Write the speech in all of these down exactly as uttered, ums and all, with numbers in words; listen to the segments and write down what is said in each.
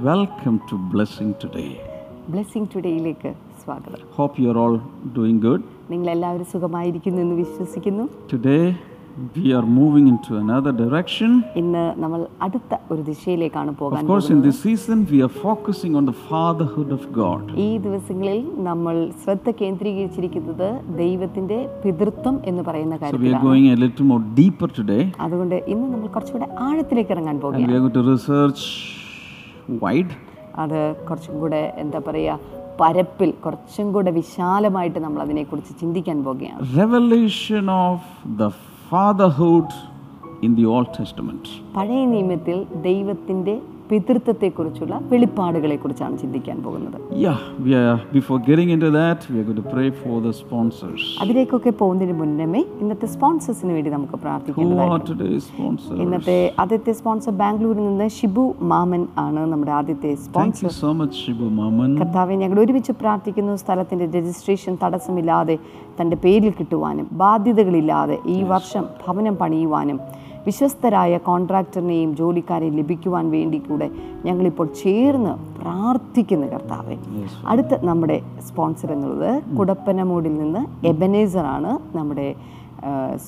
Welcome to Blessing Today. Blessing Todayയിലേക്ക് സ്വാഗതം. Hope you are all doing good. നിങ്ങൾ എല്ലാവരും സുഖമായിരിക്കുന്നു എന്ന് വിശ്വസിക്കുന്നു. Today we are moving into another direction. ഇന്ന് നമ്മൾ അടുത്ത ഒരു ദിശയിലേക്കാണ് പോകാൻ. Of course in this season we are focusing on the fatherhood of God. ഈ ദിവസങ്ങളിൽ നമ്മൾ ശ്രദ്ധ കേന്ദ്രീകരിച്ചിരിക്കുന്നത് ദൈവത്തിന്റെ പിതൃത്വം എന്ന് പറയുന്ന കാര്യത്തിലാണ്. So we are going a little more deeper today. അതുകൊണ്ട് ഇന്ന് നമ്മൾ കുറച്ചുകൂടി ആഴത്തിലേക്ക് ഇറങ്ങാൻ പോകുകയാണ്. We are going to research wide. അത് കുറച്ചും കൂടെ എന്താ പറയുക പരപ്പിൽ കുറച്ചും കൂടെ വിശാലമായിട്ട് നമ്മൾ അതിനെക്കുറിച്ച് ചിന്തിക്കാൻ പോകുകയാണ്. Revelation of the fatherhood in the Old Testament. പഴയ നിയമത്തിൽ ദൈവത്തിന്റെ പിതൃത്വത്തെക്കുറിച്ചുള്ള വെളിപ്പാടുകളെക്കുറിച്ചാണ് ചിന്തിക്കാൻ പോകുന്നത്. Yeah, we are before getting into that, we are going to pray for the sponsors. അതിലേക്കൊക്കെ പോകുന്നതിന് മുന്നമേ ഇന്നത്തെ സ്പോൺസേഴ്സിന് വേണ്ടി നമുക്ക് പ്രാർത്ഥിക്കേണ്ടതാണ്. ഇന്നത്തെ ആദ്യത്തെ സ്പോൺസർ ബാംഗ്ലൂരിൽ നിന്ന് ഷിബു മാമൻ ആണ് നമ്മുടെ ആദ്യത്തെ sponsor. Thank you so much Shibu മാമൻ. കർത്താവേ, ഞങ്ങൾ ഒരുമിച്ച് പ്രാർത്ഥിക്കുന്നു സ്ഥലത്തിന്റെ രജിസ്ട്രേഷൻ തടസ്സമില്ലാതെ തന്റെ പേരിൽ കിട്ടുവാനും ബാധ്യതകളില്ലാതെ ഈ വർഷം ഭവനം പണിയുവാനും വിശ്വസ്തരായ കോൺട്രാക്ടറിനെയും ജോലിക്കാരെയും ലഭിക്കുവാൻ വേണ്ടി കൂടെ ഞങ്ങളിപ്പോൾ ചേർന്ന് പ്രാർത്ഥിക്കുന്നു കർത്താവെ. അടുത്ത നമ്മുടെ സ്പോൺസർ എന്നുള്ളത് കുടപ്പനമൂടിൽ നിന്ന് എബനേസർ ആണ് നമ്മുടെ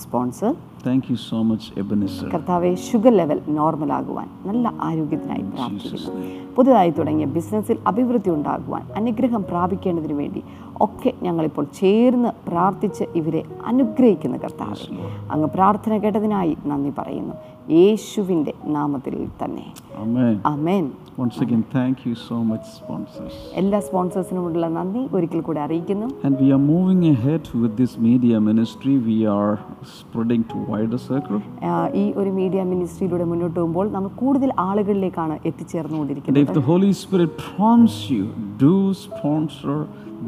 sponsor. Thank you so much Ebenezer. കർത്താവേ, ഷുഗർ ലെവൽ നോർമൽ ആകുവാൻ നല്ല ആരോഗ്യത്തിനായി പ്രാർത്ഥിക്കുന്നു. പുതുതായി തുടങ്ങിയ ബിസിനസ്സിൽ അഭിവൃദ്ധി ഉണ്ടാകുവാൻ അനുഗ്രഹം പ്രാപിക്കേണ്ടതിന് വേണ്ടി ഒക്കെ ഞങ്ങളിപ്പോൾ ചേർന്ന് പ്രാർത്ഥിച്ച് ഇവരെ അനുഗ്രഹിക്കുന്നു കർത്താവേ. അങ്ങ് പ്രാർത്ഥന കേട്ടതിനായി നന്ദി പറയുന്നു യേശുവിൻ്റെ നാമത്തിൽ തന്നെ. ആമേൻ. Once again thank you so much sponsors. എല്ലാ സ്പോൺസേഴ്സിനുമുള്ള നന്ദി ഒരിക്കൽ കൂടി അറിയിക്കുന്നു. And we are moving ahead with this media ministry. We are spreading to wider circle. ഈ ഒരു മീഡിയ മിനിസ്ട്രിയിലൂടെ മുന്നോട്ട് പോകുമ്പോൾ നമ്മൾ കൂടുതൽ ആളുകളിലേക്കാണ് എത്തിച്ചേർന്നുകൊണ്ടിരിക്കുന്നത്. If the Holy Spirit prompts you, do sponsor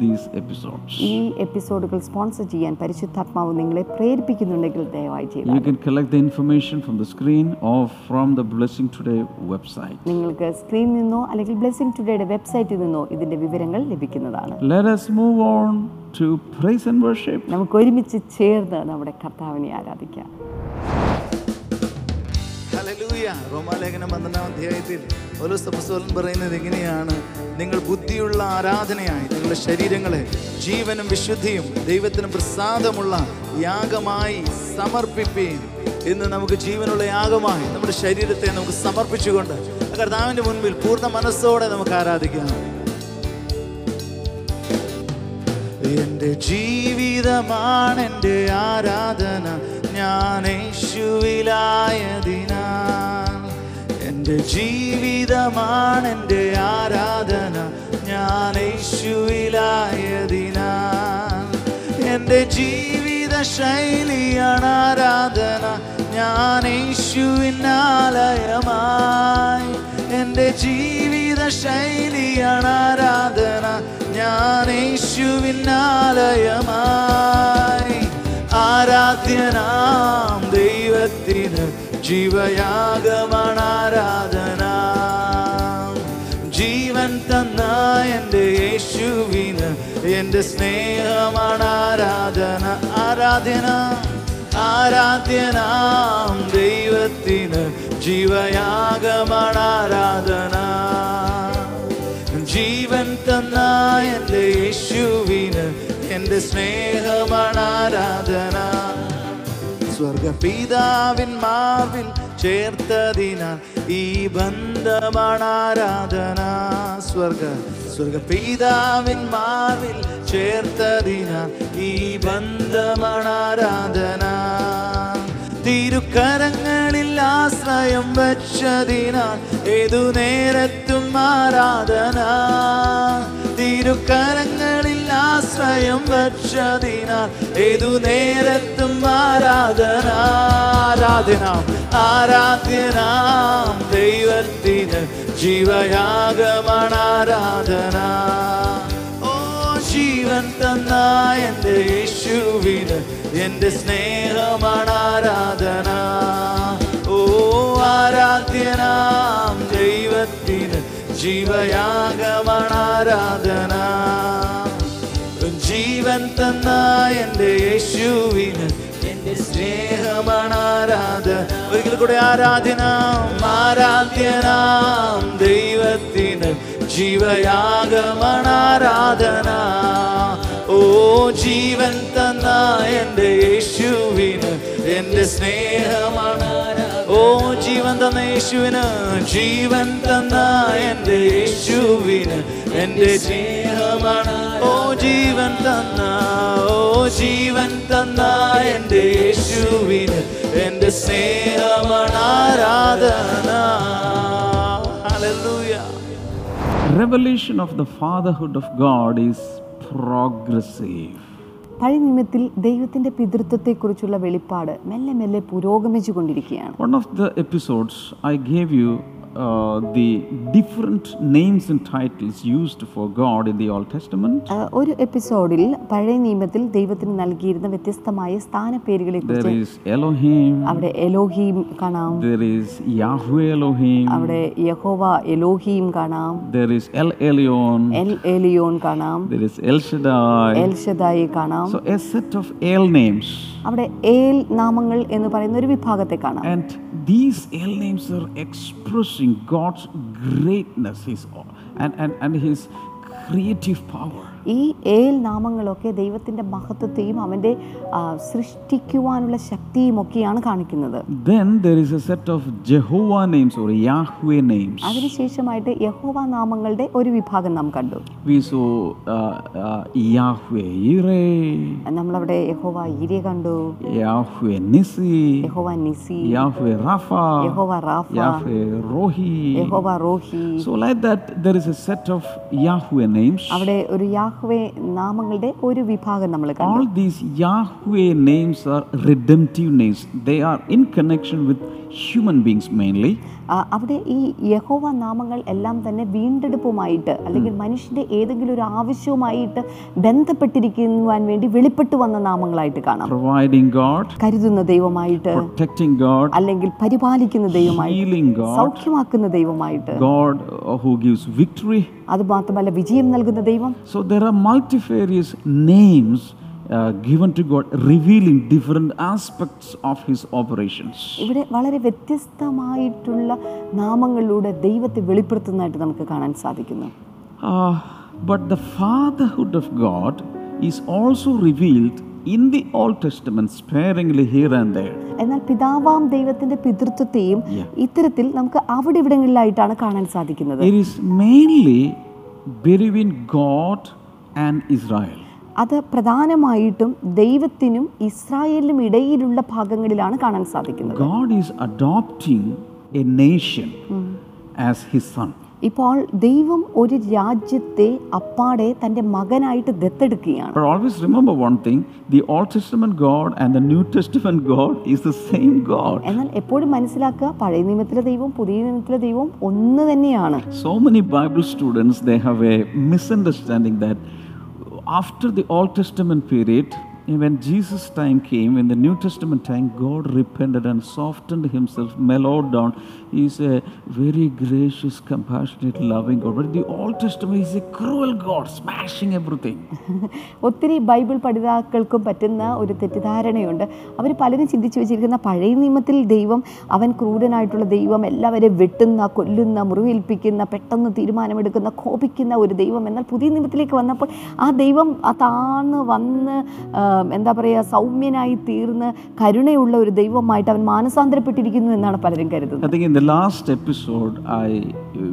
these episodes. ഈ എപ്പിസോഡുകൾ സ്പോൺസർ ചെയ്യാൻ പരിശുദ്ധാത്മാവ് നിങ്ങളെ പ്രേരിപ്പിക്കുന്നുണ്ടെങ്കിൽ ദയവായി ചെയ്യുക. You can collect the information from the screen or from the Blessing Today website. നിങ്ങൾക്ക് സ്ക്രീനിൽ നിന്നോ അല്ലെങ്കിൽ Blessing Todayയുടെ വെബ്സൈറ്റിൽ നിന്നോ ഇതിന്റെ വിവരങ്ങൾ ലഭിക്കുന്നതാണ്. Let us move on to praise and worship. നമുക്ക് ഒരുമിച്ച് ചേർന്ന് നമ്മുടെ കർത്താവിനെ ആരാധിക്കാം. ഹല്ലേലൂയ. റോമാലേഖനം പന്ത്രണ്ടാം അധ്യായത്തിൽ പൗലോസ് അപ്പോസ്തലൻ പറയുന്നത് എങ്ങനെയാണ്? നിങ്ങൾ ബുദ്ധിയുള്ള ആരാധനയായി നിങ്ങളുടെ ശരീരങ്ങളെ ജീവനും വിശുദ്ധിയും ദൈവത്തിന് പ്രസാദമുള്ള യാഗമായി സമർപ്പിപ്പീൻ. ഇന്ന് നമുക്ക് ജീവനുള്ള യാഗമായി നമ്മുടെ ശരീരത്തെ നമുക്ക് സമർപ്പിച്ചുകൊണ്ട് കർത്താവിൻ്റെ മുൻപിൽ പൂർണ്ണ മനസ്സോടെ നമുക്ക് ആരാധിക്കാം. എൻ്റെ ജീവിതമാണ് എൻ്റെ ആരാധന, ഞാൻ യേശുവിലായതിനാൽ. എൻ്റെ ജീവിതമാണ് എൻ്റെ ആരാധന, ഞാൻ യേശുവിലായതിനാൽ. എൻ്റെ ജീവിത ശൈലിയാണ് ആരാധന, ഞാൻ യേശുവിനാലയമായി. എൻ്റെ ജീവിത ശൈലിയാണ് ആരാധന, ഞാൻ യേശുവിനാലയമായി. ആരാധ്യനാം ദൈവത്തിന് ജീവയാഗമാണ് ആരാധന. ജീവൻ തന്ന എൻ്റെ യേശുവിന് എൻ്റെ സ്നേഹമാണ് ആരാധന. ആരാധന ആരാധ്യനാം ദൈവത്തിന് ജീവയാഗമാണ് ആരാധന. ജീവൻ തന്ന എൻ്റെ യേശുവിന് എൻ്റെ സ്നേഹമാണ് ആരാധന. സ്വർഗപിതാവിൻ മാർവിൽ ചേർത്തതിനാൽ ഈ ബന്ധമാണ് ആരാധന. സ്വർഗ സ്വർഗപിതാവിൻ മാർവിൽ ചേർത്തതിനാൽ ഈ ബന്ധമാണ് ആരാധന. തിരുക്കരങ്ങളിൽ ആശ്രയം വച്ചതിനാൽ ഏതു നേരത്തും ആരാധന. തിരുക്കരങ്ങളിൽ ആശ്രയം വച്ചതിനാൽ ഏതു നേരത്തും ആരാധന. ആരാധന ആരാധ്യനാം ദൈവത്തിന് ജീവയാഗമാണ് ആരാധന. ഓ ജീവൻ തന്ന എൻ്റെ യേശുവിന് എൻ്റെ സ്നേഹമാണ് ആരാധന. ഓ ആരാധ്യനാം ദൈവത്തിന് ജീവയാഗമാണ് ആരാധന. ജീവൻ തന്ന എൻ്റെ യേശുവിന് എൻ്റെ സ്നേഹമാണ് ആരാധന. ഒരിക്കൽ കൂടെ ആരാധന ആരാധ്യനാം ദൈവത്തിന് ജീവയാഗമണാരാധന. ഓ ജീവൻ തന്ന എൻ്റെ യേശുവിന് എൻ്റെ സ്നേഹമാണ്. ഓ ജീവൻ തന്ന യേശുവിന്, ജീവൻ തന്ന എൻ്റെ യേശുവിന് എൻ്റെ സ്നേഹമാണ്. ഓ ജീവൻ തന്ന, ഓ ജീവൻ തന്ന എൻ്റെ യേശുവിന് എൻ്റെ സ്നേഹമണാരാധന. Revelation of the fatherhood of God is progressive. പഴയ നിയമത്തിൽ ദൈവത്തിന്റെ പിതൃത്വത്തെക്കുറിച്ചുള്ള വെളിപ്പാട് മെല്ലെ മെല്ലെ പുരോഗമിച്ചുകൊണ്ടിരിക്കുകയാണ്. One of the episodes I gave you uh, the different names and titles used for God in the Old Testament. ഒരു എപ്പിസോഡിൽ പഴയ നിയമത്തിൽ ദൈവത്തിന് നൽകിയിരുന്ന വ്യത്യസ്തമായ സ്ഥാനപ്പേരുകളെക്കുറിച്ച്, there is Elohim, അവിടെ Elohim കാണാം. There is Yahweh Elohim, അവിടെ യഹോവ Elohim കാണാം. There is El Elyon, El Elyon കാണാം. There is El Shaddai, El Shaddai കാണാം. So a set of El names, അവിടെ El നാമങ്ങൾ എന്ന് പറയുന്ന ഒരു വിഭാഗത്തെ കാണാം. And these El names are expressing God's greatness, his and and and his creative power. ഈ ഏൽ നാമങ്ങളൊക്കെ ദൈവത്തിന്റെ മഹത്വത്തെയും അവന്റെ സൃഷ്ടിക്കുവാനുള്ള ശക്തിയും ഒക്കെയാണ് കാണിക്കുന്നത്. Then there is a set of Jehovah names or Yahweh names. അതിനുശേഷമായിട്ട് യഹോവ നാമങ്ങളുടെ ഒരു വിഭാഗം നാം കണ്ടു. We saw uh, uh, Yahweh Yireh. നമ്മൾ അവിടെ യഹോവ യിരേ കണ്ടു. Yahweh Nisi. യഹോവ നിസി. Yahweh Rafa. യഹോവ റാഫ. Yahweh Rohi. യഹോവ റോഹി. So like that there is a set of Yahweh names. അവിടെ ഒരു യഹോവ നാമങ്ങളുടെ ഒരു വിഭാഗം നമ്മൾ കണ്ടു. All these Yahweh names are redemptive names. They are in connection with human beings mainly. അവിടെ ഈ യഹോവ നാമങ്ങൾ എല്ലാം തന്നെ വീണ്ടെടുപ്പുമായിട്ട് അല്ലെങ്കിൽ മനുഷ്യന്റെ ഏതെങ്കിലും ഒരു ആവശ്യവുമായിട്ട് ബന്ധപ്പെട്ടിരിക്കുവാൻ വേണ്ടി വെളിപ്പെട്ടു വന്ന നാമങ്ങളായിട്ട് കാണാം. Providing God, കരുതുന്ന ദൈവമായിട്ട്. Protecting God, അല്ലെങ്കിൽ പരിപാലിക്കുന്ന ദൈവമായിട്ട്. Healing God, സൗഖ്യമാക്കുന്ന ദൈവമായിട്ട്. God who gives victory, അതുമാത്രമല്ല വിജയം നൽകുന്ന ദൈവം. So there are multifarious names Uh, given to God, revealing different aspects of his operations. ഇവിടെ വളരെ വ്യത്യസ്തമായിട്ടുള്ള നാമങ്ങളിലൂടെ ദൈവത്തെ വെളിപ്പെടുത്തുന്നതായിട്ട് നമുക്ക് കാണാൻ സാധിക്കുന്നു. But the fatherhood of God is also revealed in the Old Testament sparingly here and there. എന്നാൽ പിതാവാം ദൈവത്തിന്റെ പിതൃത്വത്തെയും ഇത്തരത്തിൽ നമുക്ക് അവിടെ ഇവിടങ്ങളിലായിട്ടാണ് കാണാൻ സാധിക്കുന്നത്. It is mainly between God and Israel. അത് പ്രധാനമായിട്ടും ദൈവത്തിനും ഇസ്രായേലിനും ഇടയിലുള്ള ഭാഗങ്ങളിലാണ് കാണാൻ സാധിക്കുന്നത്. God is adopting a nation as his son. ഇപ്പോൾ ദൈവം ഒരു രാജ്യത്തെ അപ്പാടെ തന്റെ മകനായിട്ട് ദത്തെടുക്കുകയാണ്. But always remember one thing, the Old Testament God and the New Testament God is the same God. എന്നാൽ എപ്പോഴും മനസ്സിലാക്കുക, പഴയ നിയമത്തിലെ ദൈവവും പുതിയ നിയമത്തിലെ ദൈവവും ഒന്ന് തന്നെയാണ്. So many Bible students, they have a misunderstanding that after the Old Testament period, when Jesus' time came, in the New Testament time, God repented and softened himself, mellowed down. He is a very gracious, compassionate, loving God. But the Old Testament is a cruel God, smashing everything. ഒത്തിരി Bible പഠിതാക്കൾക്കും പറ്റുന്ന ഒരു തെറ്റിദ്ധാരണയുണ്ട്. അവർ പലരും ചിന്തിച്ചു വെച്ചിരിക്കുന്ന പഴയ നിയമത്തിൽ ദൈവം അവൻ ക്രൂരനായിട്ടുള്ള ദൈവം, എല്ലാവരെയും വെട്ടുന്ന, കൊല്ലുന്ന, മുറിവേൽപ്പിക്കുന്ന, പെട്ടെന്ന് തീരുമാനമെടുക്കുന്ന, കോപിക്കുന്ന ഒരു ദൈവം. എന്നാൽ പുതിയ നിയമത്തിലേക്ക് വന്നപ്പോൾ ആ ദൈവം താന്ന് വന്ന് എന്താ പറയുക, സൗമ്യനായി തീർന്ന് കരുണയുള്ള ഒരു ദൈവമായിട്ട് അവൻ മാനസാന്തരപ്പെട്ടിരിക്കുന്നു എന്നാണ് പലരും കരുതുന്നത്. I think in the last episode I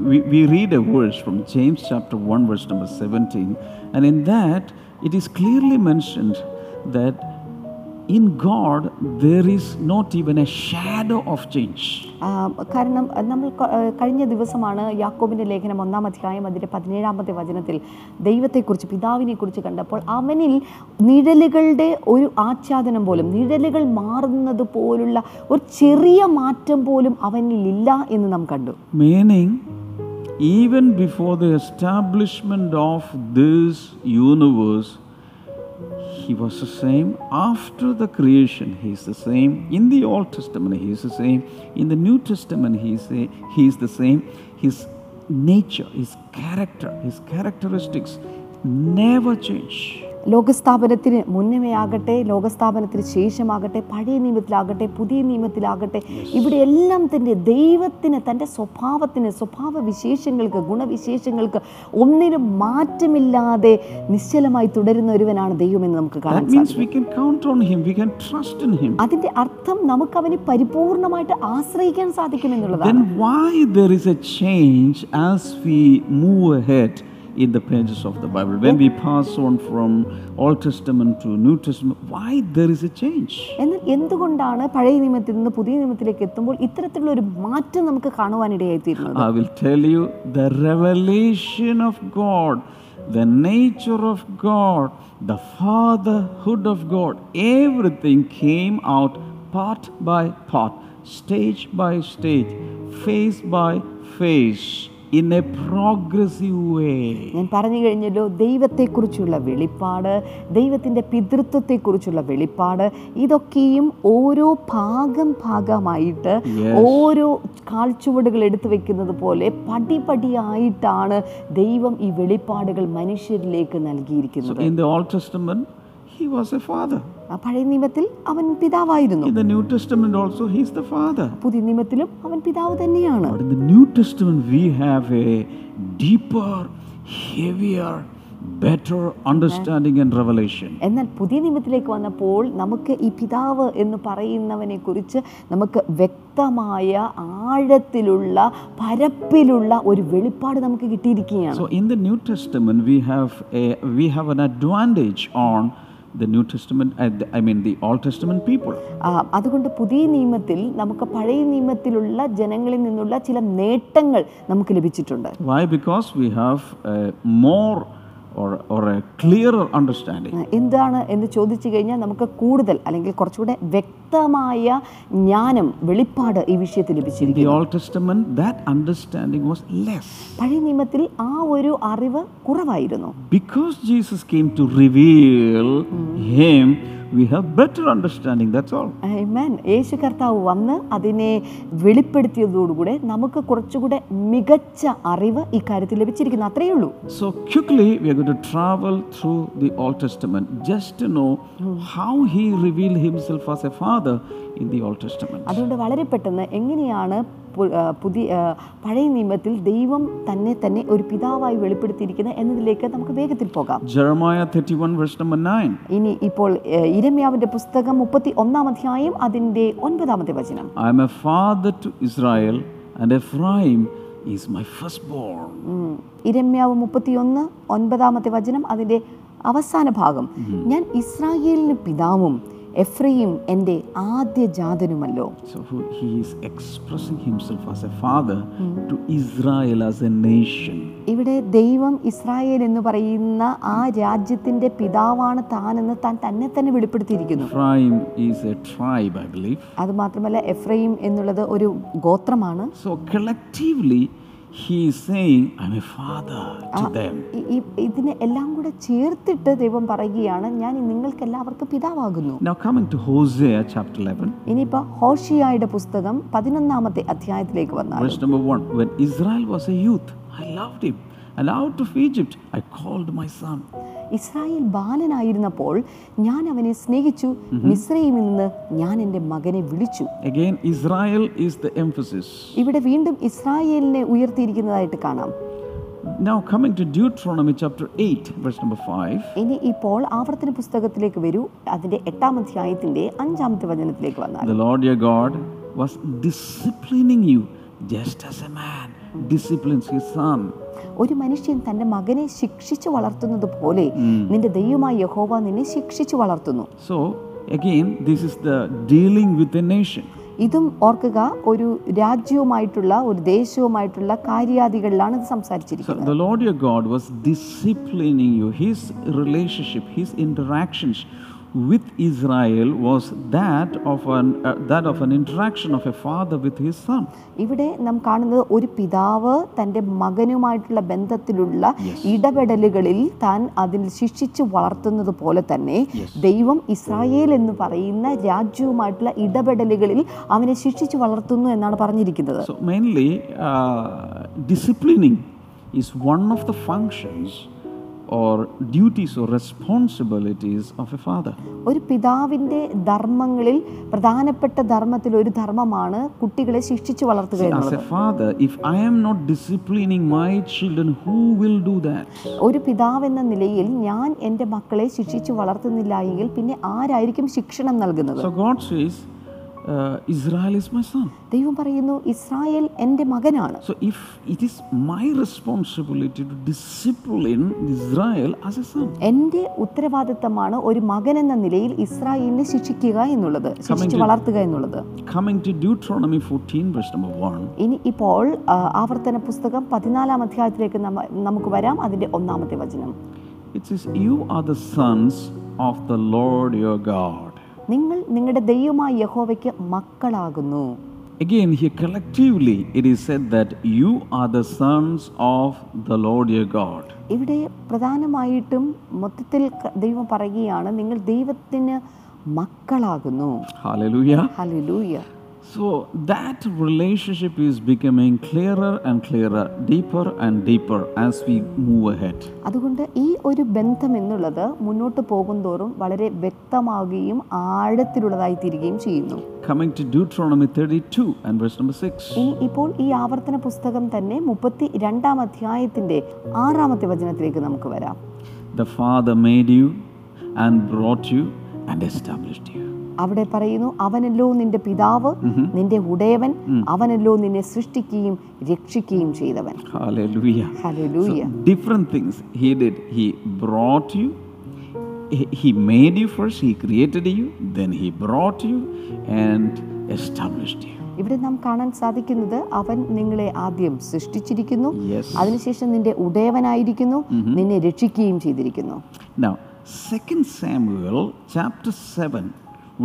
we, we read a verse from James chapter one verse number seventeen, and in that it is clearly mentioned that in God there is not even a shadow of change. കാരണം നമ്മൾ കഴിഞ്ഞ ദിവസമാണ് യാക്കോബിന്റെ ലേഖനം ഒന്നാം അധ്യായം അതിന്റെ പതിനേഴാമത്തെ വചനത്തിൽ ദൈവത്തെക്കുറിച്ച്, പിതാവിനെ കുറിച്ച് കണ്ടപ്പോൾ അവനിൽ നിഴലുകളുടെ ഒരു ആച്ഛാദനം പോലും, നിഴലുകൾ മാറുന്നത് പോലുള്ള ഒരു ചെറിയ മാറ്റം പോലും അവനിൽ ഇല്ല എന്ന് നാം കണ്ടു. Meaning even before the establishment of this universe, he was the same. After the creation he is the same. In the Old Testament he is the same. In the New Testament he is a, he is the same. His nature, his character, his characteristics never change. ലോകസ്ഥാപനത്തിന് മുന്നമേ ആകട്ടെ, ലോകസ്ഥാപനത്തിന് ശേഷമാകട്ടെ, പഴയ നിയമത്തിലാകട്ടെ, പുതിയ നിയമത്തിലാകട്ടെ, ഇവിടെ എല്ലാം തന്നെ ദൈവത്തിന്, തൻ്റെ സ്വഭാവത്തിന്, സ്വഭാവ വിശേഷങ്ങൾക്ക്, ഗുണവിശേഷങ്ങൾക്ക് ഒന്നിനും മാറ്റമില്ലാതെ നിശ്ചലമായി തുടരുന്ന ഒരുവനാണ് ദൈവമെന്ന് നമുക്ക് കാണാൻ സാധിക്കും. അതിൻ്റെ അർത്ഥം നമുക്ക് അവനെ പരിപൂർണമായിട്ട് ആശ്രയിക്കാൻ സാധിക്കുമെന്നുള്ളതാണ്. In the pages of the Bible, when we pass on from Old Testament to New Testament, why there is a change? എന്നാൽ എന്തുകൊണ്ടാണ് പഴയ നിയമത്തിൽ നിന്ന് പുതിയ നിയമത്തിലേക്ക് എത്തുമ്പോൾ ഇത്തരത്തിലുള്ള ഒരു മാറ്റം നമുക്ക് കാണുവാനിടയായി തീരുന്നത്? I will tell you the revelation of God, the nature of God, the fatherhood of God, everything came out part by part, stage by stage, phase by phase. ഞാൻ പറഞ്ഞു കഴിഞ്ഞല്ലോ, ദൈവത്തെക്കുറിച്ചുള്ള വെളിപ്പാട്, ദൈവത്തിൻ്റെ പിതൃത്വത്തെക്കുറിച്ചുള്ള വെളിപ്പാട്, ഇതൊക്കെയും ഓരോ ഭാഗം ഭാഗമായിട്ട് ഓരോ കാൽച്ചുവടുകൾ എടുത്തു വെക്കുന്നത് പോലെ പടിപടിയായിട്ടാണ് ദൈവം ഈ വെളിപ്പാടുകൾ മനുഷ്യരിലേക്ക് നൽകിയിരിക്കുന്നത്. In the Old Testament, he was a father. പഴയ നിയമത്തിൽ അവൻ പിതാവായിരുന്നു. In the New Testament also he is the father. പുതിയ നിയമത്തിലും അവൻ പിതാവ് തന്നെയാണ്. But in the New Testament we have a deeper, heavier, better understanding and revelation. എന്നാൽ പുതിയ നിയമത്തിലേക്ക് വന്നപ്പോൾ നമുക്ക് ഈ പിതാവ് എന്ന് പറയുന്നവനെ കുറിച്ച് നമുക്ക് വ്യക്തമായ, ആഴത്തിലുള്ള, പരപ്പിലുള്ള ഒരു വെളിപ്പാട് നമുക്ക് കിട്ടിയിരിക്കുകയാണ്. So in the New Testament we have a we have an advantage on the New Testament, I mean the Old Testament people. അതുകൊണ്ട് പുതിയ നിയമത്തിൽ നമുക്ക് പഴയ നിയമത്തിലുള്ള ജനങ്ങളിൽ നിന്നുള്ള ചില നേട്ടങ്ങൾ നമുക്ക് ലഭിച്ചിട്ടുണ്ട്. Why? Because we have more or or a clearer understanding. എന്താണ് എന്ന് ചോദിച്ചു കഴിഞ്ഞാൽ നമുക്ക് കൂടുതൽ അല്ലെങ്കിൽ കുറച്ചുകൂടി വ്യക്തമായ ജ്ഞാനം, വെളിപ്പാട് ഈ വിഷയത്തിൽ ലഭിച്ചിരിക്കുന്നു. The Old Testament that understanding was less. പഴയ നിയമത്തിൽ ആ ഒരു അറിവ് കുറവായിരുന്നു. Because Jesus came to reveal him, we have better understanding, that's all. Amen. യേശു കർത്താവ് വന്ന് അതിനെ വെളിപ്പെടുത്തിയതോടുകൂടെ നമുക്ക് കുറച്ചുകൂടെ മികച്ച അറിവ് ഈ കാര്യത്തിൽ ലഭിച്ചിരിക്കുന്നു, അത്രയേ ഉള്ളൂ. So quickly we are going to travel through the Old Testament just to know how he revealed himself as a father in the Old Testament. അതുകൊണ്ട് വളരെ പെട്ടെന്ന് എങ്ങനെയാണ് പുതിയ പഴയ നിയമത്തിൽ ദൈവം തന്നെ തന്നെ ഒരു പിതാവായി വെളിപ്പെടുത്തിയിരിക്കുന്നത് എന്നതിലേക്ക് നമുക്ക് വേഗത്തിൽ പോകാം. ഇനി ഇപ്പോൾ യിരെമ്യാവിന്റെ പുസ്തകം മുപ്പത്തി ഒന്നാം അധ്യായം അതിന്റെ ഒൻപതാമത്തെ വചനം. I am a father to Israel and Ephraim is my firstborn. യിരെമ്യാവ് മുപ്പത്തിയൊന്ന് ഒൻപതാമത്തെ വചനം അതിന്റെ അവസാന ഭാഗം. ഞാൻ ഇസ്രായേലിന് പിതാവും എഫ്രയീം എൻ്റെ ആദ്യജാതനുമല്ലോ. So he is expressing himself as a father to Israel as a nation. ഇവിടെ ദൈവം ഇസ്രായേൽ എന്ന് പറയുന്ന ആ രാജ്യത്തിന്റെ പിതാവാണ് താനെന്ന് താൻ തന്നെ തന്നെ വെളിപ്പെടുത്തിയിരിക്കുന്നു. Ephraim is a tribe, I believe. അതുമാത്രമല്ല എഫ്രയീം എന്നുള്ളത് ഒരു ഗോത്രമാണ്. So collectively he is saying I am a father to them. ഇതിനെ എല്ലാം കൂടെ ചേർത്തിട്ട് ദൈവം പറയുകയാണ്, ഞാൻ നിങ്ങൾക്ക് എല്ലാവർക്കും പിതാവാകുന്നു. Now coming to Hosea chapter eleven. ഇനിയിപ്പോ ഹോശേയയുടെ പുസ്തകം പതിനൊന്നാമത്തെ അധ്യായത്തിലേക്ക് വന്നാൽ. Verse number one. When Israel was a youth, I loved him, and out of Egypt I called my son. Israel ബാലനായിരുന്നപ്പോൾ ഞാൻ അവനെ സ്നേഹിച്ചു, മിസ്രൈമിൽ നിന്ന് ഞാൻ എൻ്റെ മകനെ വിളിച്ചു. Again Israel is the emphasis. ഇവിടെ വീണ്ടും ഇസ്രായേലിനെ ഉയർത്തിയിരിക്കുന്നതായിട്ട് കാണാം. Now coming to Deuteronomy chapter eight verse number five. ഇനി ഇപ്പോൾ ആവർത്തന പുസ്തകത്തിലേക്ക് വരൂ, അതിന്റെ എട്ടാം അധ്യായത്തിന്റെ അഞ്ചാമത്തെ വചനത്തിലേക്ക് വന്നാൽ. The Lord your God was disciplining you just as a man disciplines his son. ഒരു മനുഷ്യൻ തന്റെ മകനെ ശിക്ഷിച്ചു വളർത്തുന്നത് പോലെ നിന്റെ ദൈവമായ യഹോവ നിന്നെ ശിക്ഷിച്ചു വളർത്തുന്നു. So again this is the dealing with a nation. ഇതും ഓർക്കുക, ഒരു രാജ്യവുമായിട്ടുള്ള, ഒരു ദേശവുമായിട്ടുള്ള കാര്യാദികളിലാണ് ഇത് സംസാരിച്ചിരിക്കുന്നത്. The Lord your God was disciplining you. His relationship, his interactions with Israel was that of an uh, that of an interaction of a father with his son. ഇവിടെ നാം കാണുന്നത് ഒരു പിതാവ് തന്റെ മകനുമായിട്ടുള്ള ബന്ധത്തിലുള്ള ഇടപെടലുകളിൽ താൻ അതിൽ ശിക്ഷിച്ചു വളർത്തുന്നത് പോലെ തന്നെ ദൈവം ഇസ്രായേൽ എന്ന് പറയുന്ന രാജ്യവുമായിട്ടുള്ള ഇടപെടലുകളിൽ അവനെ ശിക്ഷിച്ചു വളർത്തുന്നു എന്നാണ് പറഞ്ഞിരിക്കുന്നത്. So mainly uh, disciplining is one of the functions or duties or responsibilities of a father. ഒരു പിതാവിന്റെ ധർമ്മങ്ങളിൽ പ്രധാനപ്പെട്ട ധർമ്മത്തിൽ ഒരു ധർമ്മമാണ് കുട്ടികളെ ശിക്ഷിച്ചു വളർത്തുക എന്നുള്ളത്. As a father, if I am not disciplining my children, who will do that? ഒരു പിതാവെന്ന നിലയിൽ ഞാൻ എൻ്റെ മക്കളെ ശിക്ഷിച്ചു വളർത്തുന്നില്ലെങ്കിൽ പിന്നെ ആരായിരിക്കും ശിക്ഷണം നൽകുന്നത്? So God says, Uh, Israel is my son. ദൈവം പറയുന്നു ഇസ്രായേൽ എൻ്റെ മകനാണ്. So if it is my responsibility to discipline Israel as a son. എൻ്റെ ഉത്തരവാദിത്തമാണ് ഒരു മകൻ എന്ന നിലയിൽ ഇസ്രായേലിനെ ശിക്ഷിക്കുക എന്നുള്ളത്, ശിക്ഷിച്ച് വളർത്തുക എന്നുള്ളത്. Coming to Deuteronomy fourteen verse number one. ഇനി ഇപ്പോൾ ആവർത്തന പുസ്തകം പതിനാലാം അധ്യായത്തിലേക്ക് നമുക്ക് വരാം. അതിൻ്റെ ഒന്നാമത്തെ വചനം. It says you are the sons of the Lord your God. നിങ്ങൾ നിങ്ങളുടെ ദൈവമായ യഹോവയ്ക്ക് മക്കളാകുന്നു. Again here collectively it is said that you are the sons of the Lord your God. ഇവിടെ പ്രധാനമായിട്ടും മൊത്തത്തിൽ ദൈവം പറയുകയാണ് നിങ്ങൾ ദൈവത്തിന് മക്കളാകുന്നു. Hallelujah. Hallelujah. So that relationship is becoming clearer and clearer, deeper and deeper as we move ahead. അതുകൊണ്ട് ഈ ഒരു ബന്ധം എന്നുള്ളത് മുന്നോട്ട് പോകുന്തോറും വളരെ വ്യക്തമാവുകയും ആഴത്തിലുള്ളതായി തീരുകയും ചെയ്യുന്നു. Coming to Deuteronomy thirty-two and verse number six. ഇനി ഇപ്പോൾ ഈ ആവർത്തന പുസ്തകം തന്നെ മുപ്പത്തിരണ്ടാം അധ്യായത്തിന്റെ ആറാമത്തെ വചനത്തിലേക്ക് നമുക്ക് വരാം. The Father made you and brought you and established you. അവിടെ പറയുന്നു അവനല്ലോ നിന്റെ പിതാവ്, നിന്റെ ഉടയവൻ, അവനല്ലോ നിന്നെ സൃഷ്ടിക്കുകയും രക്ഷിക്കുകയും ചെയ്തവൻ. Hallelujah. Hallelujah. Different things he did. He brought you, he made you first, he created you, then he brought you and established you. ഇവിടെ നാം കാണാൻ സാധിക്കുന്നത് അവൻ നിങ്ങളെ ആദ്യം സൃഷ്ടിച്ചിരിക്കുന്നു, അതിനുശേഷം നിന്റെ ഉടയവനായിരിക്കുന്നു, നിന്നെ രക്ഷിക്കുകയും ചെയ്തിരിക്കുന്നു. Now second Samuel chapter seven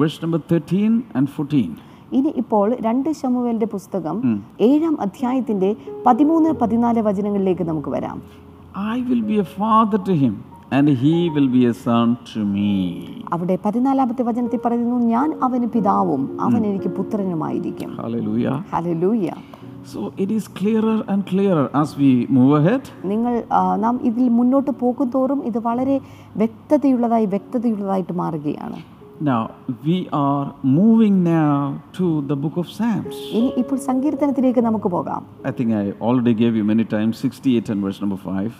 verse number thirteen and fourteen. ഇനി ഇപ്പോൾ രണ്ട് ശമൂവേലിന്റെ പുസ്തകം ഏഴാം അധ്യായത്തിന്റെ പതിമൂന്ന് പതിനാല് വചനങ്ങളിലേക്ക് നമുക്ക് വരാം. I will be a father to him and he will be a son to me. അവിടെ പതിനാലാമത്തെ വചനത്തിൽ പറയുന്നു ഞാൻ അവന് പിതാവും അവൻ എനിക്ക് പുത്രനുമായിരിക്കും. Hallelujah. Hallelujah. So it is clearer and clearer as we move ahead. നിങ്ങൾ നാം ഇതിൽ മുന്നോട്ട് പോകുന്തോറും ഇത് വളരെ വ്യക്തതയുള്ളതായി വ്യക്തതയുള്ളതായിട്ട് മാറുകയാണ്. Now we are moving now to the book of Psalms. ഇനി ഇപ്പോൾ സംഗീതത്തിലേക്ക് നമുക്ക് പോകാം. I think I already gave you many times sixty-eight and verse number five.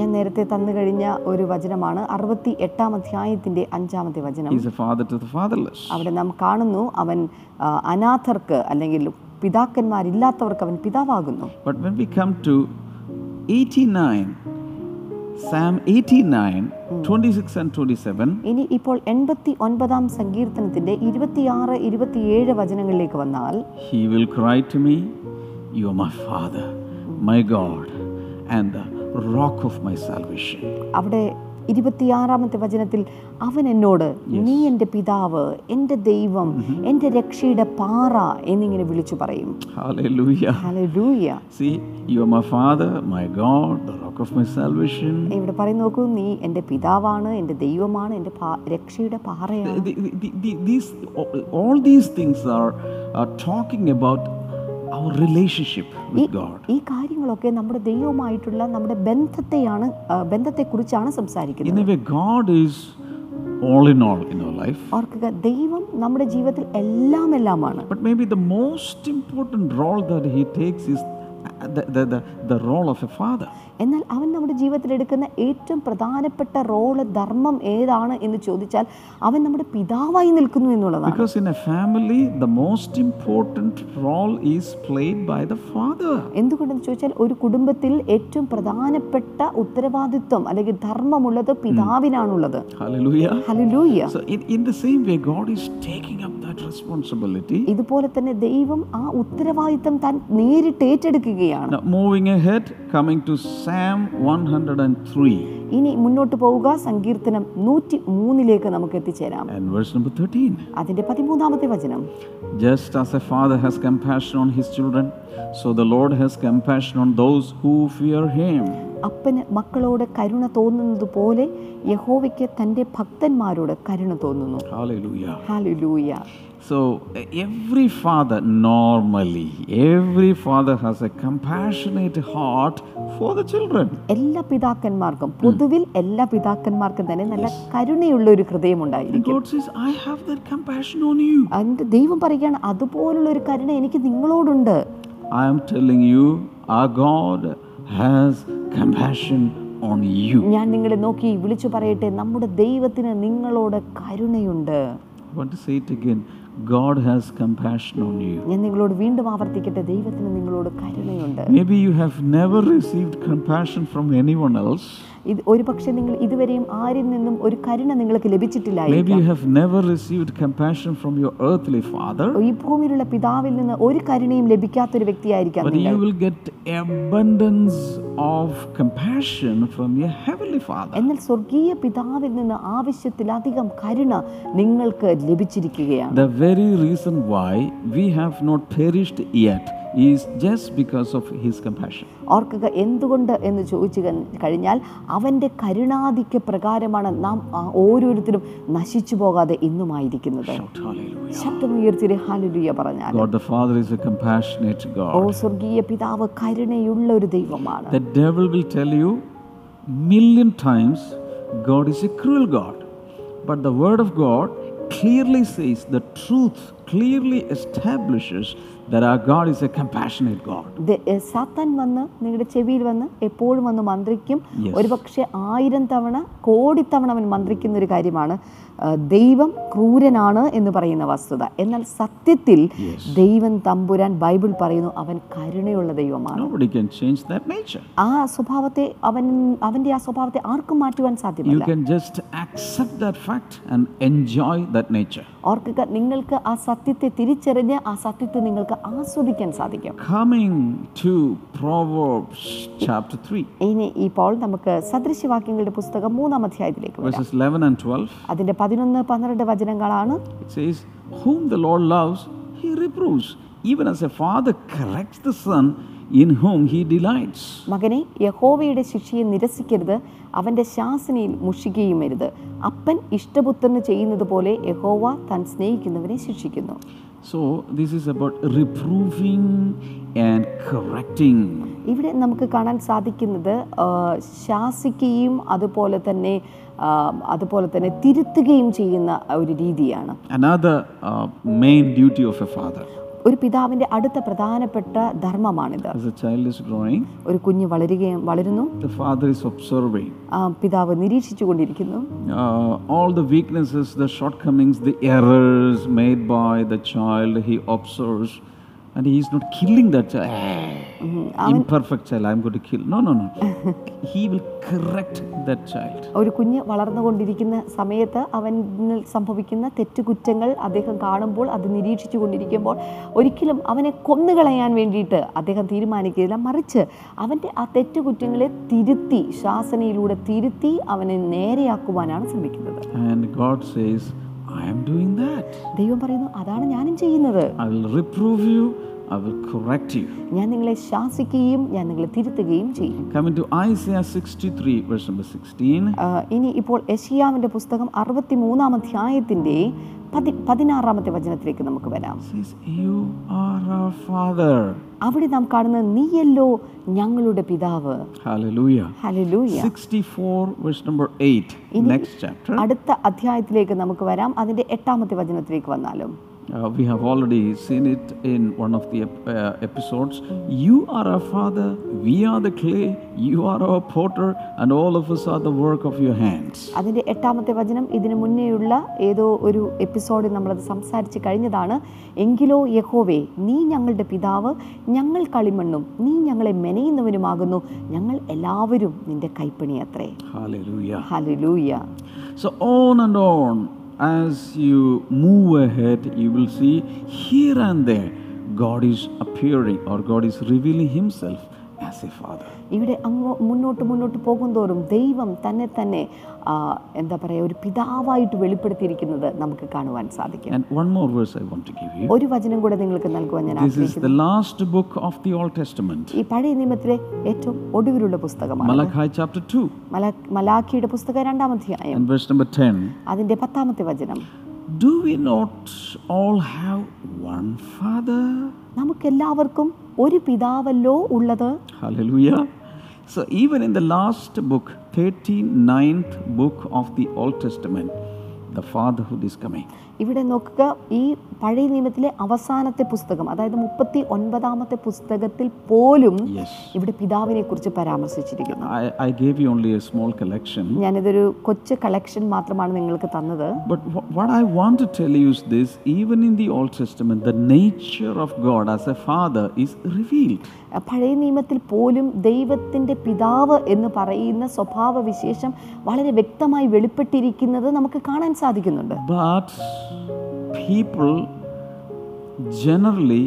ഞാൻ നേരത്തെ തന്നു കഴിഞ്ഞ ഒരു വചനമാണ് അറുപത്തിയെട്ടാം അധ്യായത്തിന്റെ അഞ്ചാമത്തെ വചനം. He is a father to the fatherless. അവിടെ നാം കാണുന്നു അവൻ അനാഥർക്ക് അല്ലെങ്കിൽ പിതാക്കന്മാരില്ലാത്തവർക്ക് അവൻ പിതാവാകുന്നു. But when we come to eighty-nine Psalm eighty-nine, twenty-six and twenty-seven. ഇനി ഇപ്പോൾ എൺപത്തിയൊൻപതാം സങ്കീർത്തനത്തിന്റെ ഇരുപത്തിയാറ് ഇരുപത്തിയേഴ് വചനങ്ങളിലേക്ക് വന്നാൽ He will cry to me, you are my father, my God, and the rock of my salvation. അവിടെ ഇരുപത്തിയാറാമത്തെ വചനത്തിൽ അവൻ എന്നോട് നീ എൻ്റെ പിതാവ്, എൻ്റെ ദൈവം, എൻ്റെ രക്ഷയുടെ പാറ എന്നിങ്ങനെ വിളിച്ചു പറയും. Hallelujah. Hallelujah. See, you are my father, my God, the rock of my salvation. ഇവിടെ പറയുന്നു നോക്കൂ നീ എൻ്റെ പിതാവാണ്, എൻ്റെ ദൈവമാണ്, എൻ്റെ രക്ഷയുടെ പാറയാണ്. These all these things are, are talking about our relationship with God. ഈ കാര്യങ്ങളൊക്കെ നമ്മുടെ ദൈവവുമായിട്ടുള്ള നമ്മുടെ ബന്ധത്തെയാണ് ബന്ധത്തെക്കുറിച്ചാണ് സംസാരിക്കുന്നത്. In a way, God is all in all in our life. ഓർക്കുക ദൈവം നമ്മുടെ ജീവിതത്തിൽ എല്ലാം എല്ലാമാണ്. But maybe the most important role that he takes is the the the, the role of a father. എന്നാൽ അവൻ നമ്മുടെ ജീവിതത്തിൽ എടുക്കുന്ന ഏറ്റവും പ്രധാനപ്പെട്ട റോൾ ധർമ്മം ഏതാണ് എന്ന് ചോദിച്ചാൽ അവൻ നമ്മുടെ പിതാവായി നിൽക്കുന്നു എന്നുള്ളതാണ്. Because in a family the most important role is played by the father. എന്തുകൊണ്ടെന്ന് ചോദിച്ചാൽ ഒരു കുടുംബത്തിൽ ഏറ്റവും പ്രധാനപ്പെട്ട ഉത്തരവാദിത്വം അല്ലെങ്കിൽ ധർമ്മമുള്ളത് പിതാവിനാണുള്ളത്. Hallelujah. Hallelujah. So in, in the same way God is taking up that responsibility. ഇതുപോലെ തന്നെ ദൈവം ആ ഉത്തരവാദിത്വം താൻ നേരിട്ട് ഏറ്റെടുക്കുകയാണ്. Now moving ahead, coming to Psalm one oh three. ഇനി മുന്നോട്ട് പോവുക സങ്കീർത്തനം നൂറ്റിമൂന്നിലേക്ക് നമുക്ക് എത്തിച്ചേരാം. And verse number thirteen. അതിന്റെ പതിമൂന്നാമത്തെ വചനം. Just as a father has compassion on his children, so the Lord has compassion on those who fear him. അപ്പന് മക്കളോട് കരുണ തോന്നുന്നതുപോലെ യഹോവയ്ക്ക് തന്റെ ഭക്തന്മാരോട് കരുണ തോന്നുന്നു. Hallelujah. Hallelujah. So every father, normally, every father has a compassionate heart for the children. എല്ലാ പിതാക്കന്മാർക്കും പൊതുവിൽ എല്ലാ പിതാക്കന്മാർക്കും തന്നെ നല്ല കരുണയുള്ള ഒരു ഹൃദയം ഉണ്ടായിരിക്കും. God says, I have that compassion on you. And ദൈവം പറയുകയാണ് അതുപോലുള്ള ഒരു കരുണ എനിക്ക് നിങ്ങളോടുണ്ട്. I am telling you, our God has compassion on you. ഞാൻ നിങ്ങളെ നോക്കി വിളിച്ചു പറയട്ടെ, നമ്മുടെ ദൈവത്തിന് നിങ്ങളോട് കരുണയുണ്ട്. I want to say it again. God has compassion on you. ഞാൻ നിങ്ങളോട് വീണ്ടും ആവർത്തിക്കട്ടെ, ദൈവത്തിന് നിങ്ങളോട് കരുണയുണ്ട്. Maybe you have never received compassion from anyone else. ഇത് ഒരുപക്ഷേ നിങ്ങൾ ഇതുവരെയും ആരിൽ നിന്നും ഒരു കരുണ നിങ്ങൾക്ക് ലഭിച്ചിട്ടില്ലായിരിക്കാം. Maybe you have never received compassion from your earthly father. ഈ ഭൂമിയിലുള്ള പിതാവിൽ നിന്ന് ഒരു കരുണയും ലഭിക്കാത്ത ഒരു വ്യക്തിയായിരിക്കാം നിങ്ങൾ. But you will get abundance of compassion from your heavenly father. എന്നാൽ സ്വർഗ്ഗീയ പിതാവിൽ നിന്ന് ആവശ്യത്തിലധികം കരുണ നിങ്ങൾക്ക് ലഭിച്ചിരിക്കുകയാണ്. The very reason why we have not perished yet is just because of his compassion. ഓർക്കുക, എന്തുകൊണ്ട് എന്ന് ചോദിച്ചു കഴിഞ്ഞാൽ അവൻ്റെ കരുണാധിക്യ പ്രകാരമാണ് നാം ഓരോരുത്തരും നശിച്ചു പോകാതെ ഇന്നുമായിരിക്കുന്നത്. ശബ്ദമുയർത്തി ഹല്ലേലൂയ പറഞ്ഞാൽ God the Father is a compassionate God. ഓ സ്വർഗ്ഗീയ പിതാവ് കരുണയുള്ള ഒരു ദൈവമാണ്. The devil will tell you million times God is a cruel God. But the word of God clearly says, the truth clearly establishes that our God is a compassionate God. The Satan vanna ningade chevil vanna eppol vannu mandrikkum oru pakshe aayiram thavana kodi thavana avan mandrikkunna oru karyamana ദൈവം ക്രൂരനാണ് എന്ന് പറയുന്ന വസ്തുത. എന്നാൽ സത്യത്തിൽ ദൈവം തമ്പുരാൻ Bible പറയുന്നു അവൻ കരുണയുള്ള ദൈവമാണ്. ആ സ്വഭാവത്തെ അവൻ അവന്റെ ആ സ്വഭാവത്തെ ആർക്കും മാറ്റുവാൻ സാധ്യമല്ല. ഓർക്കുക, നിങ്ങൾക്ക് ആ സത്യത്തെ തിരിച്ചറിഞ്ഞ് ആ സത്യത്തെ നിങ്ങൾക്ക് ആസ്വദിക്കാൻ സാധിക്കും. ഇനി ഇപ്പോൾ നമുക്ക് സദൃശ്യവാക്യങ്ങളുടെ പുസ്തകം മൂന്നാം അധ്യായത്തിലേക്ക് അതിന്റെ പതിനൊന്ന് പന്ത്രണ്ട് വചനങ്ങളാണ്. It says, whom the Lord loves, he reproves, even as a father corrects the son in whom he delights. മകനെ യഹോവയുടെ ശിക്ഷയെ നിരസിക്കരുത്, അവന്റെ ശാസനയിൽ മുഷിക്കുകയുമരുത്. അപ്പൻ ഇഷ്ടപുത്രന് ചെയ്യുന്നതുപോലെ യഹോവ താൻ സ്നേഹിക്കുന്നവനെ ശിക്ഷിക്കുന്നു. So this is about reproving and correcting. ഇവിടെ നമുക്ക് കാണാൻ സാധിക്കുന്നത് ശാസിക്കുകയും അതുപോലെ തന്നെ അതുപോലെ തന്നെ തിരുത്തുകയും ചെയ്യുന്ന ഒരു രീതിയാണ്. Another uh, main duty of a father. ഒരു പിതാവിന്റെ അടുത്ത പ്രധാനപ്പെട്ട ധർമ്മമാണിത്. As a child is growing, ഒരു കുഞ്ഞ് വളരുകയും വളരുന്നു. The father is observing. പിതാവ് നിരീക്ഷിച്ചുകൊണ്ടിരിക്കുന്നു. All the weaknesses, the shortcomings, the errors made by the child, he observes. And he is not killing that child. Mm-hmm. Imperfect child, I am going to kill. No, no, no. He will correct that child. ഒരു കുഞ്ഞ് വളർന്നുകൊണ്ടിരിക്കുന്ന സമയത്ത് അവനിൽ സംഭവിക്കുന്ന തെറ്റുകുറ്റങ്ങൾ അദ്ദേഹം കാണുമ്പോൾ, അത് നിരീക്ഷിച്ചു കൊണ്ടിരിക്കുമ്പോൾ ഒരിക്കലും അവനെ കൊന്നുകളയാൻ വേണ്ടിയിട്ട് അദ്ദേഹം തീരുമാനിക്കില്ല. മറിച്ച് അവൻ്റെ ആ തെറ്റുകുറ്റങ്ങളെ തിരുത്തി, ശാസനയിലൂടെ തിരുത്തി അവനെ നേരെയാക്കുവാനാണ് ശ്രമിക്കുന്നത്. And God says, I am doing that. ദൈവം പറയുന്നു, അതാണ് ഞാനും ചെയ്യുന്നത്. I will reprove you, I will correct you. ഞാൻ നിങ്ങളെ ശാസിക്കുകയും ഞാൻ നിങ്ങളെ തിരുത്തുകയും ചെയ്യും. Coming to Isaiah sixty-three verse number sixteen. ഇനി ഇപ്പോൾ യെശയ്യാവിന്റെ പുസ്തകം അറുപത്തിമൂന്നാം അധ്യായത്തിന്റെ പതിനാറാമത്തെ വചനത്തിലേക്ക് നമുക്ക് വരാം. You are our father. അവിടെ നാം കാണുന്ന നീയല്ലോ ഞങ്ങളുടെ പിതാവ്. Hallelujah, hallelujah. sixty-four verse number eight, next chapter. അടുത്ത അധ്യായത്തിലേക്ക് നമുക്ക് വരാം, അതിന്റെ എട്ടാമത്തെ വചനത്തിലേക്ക് വന്നാലും. We have already seen it in one of the uh, episodes. You are our father, we are the clay, you are our potter, and all of us are the work of your hands. അതിന്റെ എട്ടാമത്തെ വചനം ഇതിനു മുന്നേയുള്ള ഏതോ ഒരു എപ്പിസോഡിൽ നമ്മൾ അത് സംസാരിച്ചു കഴിഞ്ഞതാണ്. എങ്കിലോ യഹോവേ, നീ ഞങ്ങളുടെ പിതാവ്, ഞങ്ങൾ കളിമണ്ണും നീ ഞങ്ങളെ മെനയുന്നവനുമാകുന്നു, ഞങ്ങൾ എല്ലാവരും നിന്റെ കൈപ്പണി അത്രേ. Hallelujah, hallelujah. So on and on as you move ahead, you will see here and there God is appearing or God is revealing himself as a father. ഇവിടെ അങ്ങോ മുന്നോട്ട് മുന്നോട്ട് പോകുന്തോറും ദൈവം തന്നെ തന്നെ എന്താ പറയുക, ഒരു പിതാവായിട്ട് വെളിപ്പെടുത്തിയിരിക്കുന്നത് നമുക്ക് കാണുവാൻ സാധിക്കും. And one more verse I want to give you. ഒരു വചനം കൂടെ നിങ്ങൾക്ക് നൽകുവാൻ ഞാൻ ആഗ്രഹിക്കുന്നു. This is the last book of the Old Testament. ഈ പഴയ നിയമത്തിലെ ഏറ്റവും ഒടുവിലുള്ള പുസ്തകമാണ് മലാഖായി chapter two. മലാഖിയുടെ പുസ്തകം രണ്ടാം അധ്യായം and verse number ten. അതിന്റെ പത്താമത്തെ വചനം. Do we not all have one Father? നമുക്കെല്ലാവർക്കും ഒരു പിതാവല്ലോ ഉള്ളത്. Hallelujah. So even in the last book, thirty-ninth book of the Old Testament, the fatherhood is coming. ഇവിടെ നോക്കുക, ഈ പഴയ നിയമത്തിലെ അവസാനത്തെ പുസ്തകം, അതായത് മുപ്പത്തി ഒൻപതാമത്തെ പുസ്തകത്തിൽ പോലും ഇവിടെ പിതാവിനെ കുറിച്ച് പരാമർശിച്ചിരിക്കുന്നു. I gave you only a small collection. ഞാൻ ഇതൊരു കൊച്ചു കളക്ഷൻ മാത്രമാണ് നിങ്ങൾക്ക് തന്നത്. But what I want to tell you is this, even in the Old Testament, the nature of God as a father is revealed. പഴയ നിയമത്തിൽ പോലും ദൈവത്തിൻ്റെ പിതാവ് എന്ന് പറയുന്ന സ്വഭാവ വിശേഷം വളരെ വ്യക്തമായി വെളിപ്പെട്ടിരിക്കുന്നത് നമുക്ക് കാണാൻ സാധിക്കുന്നുണ്ട്. But people generally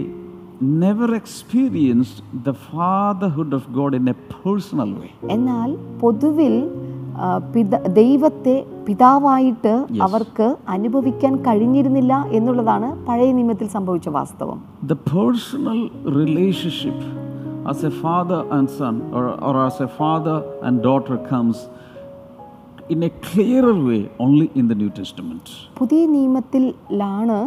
never experienced the fatherhood of God in a personal way. എന്നാൽ പൊതുവിൽ ദൈവത്തെ പിതാവായിട്ട് അവർക്ക് അനുഭവിക്കാൻ കഴിഞ്ഞിരുന്നില്ല എന്നുള്ളതാണ് പഴയ നിയമത്തിൽ സംഭവിച്ച വാസ്തവം. The personal relationship as a father and son or, or as a father and daughter comes in a clearer way only in the New Testament. പുതിയ നിയമത്തിലാണ്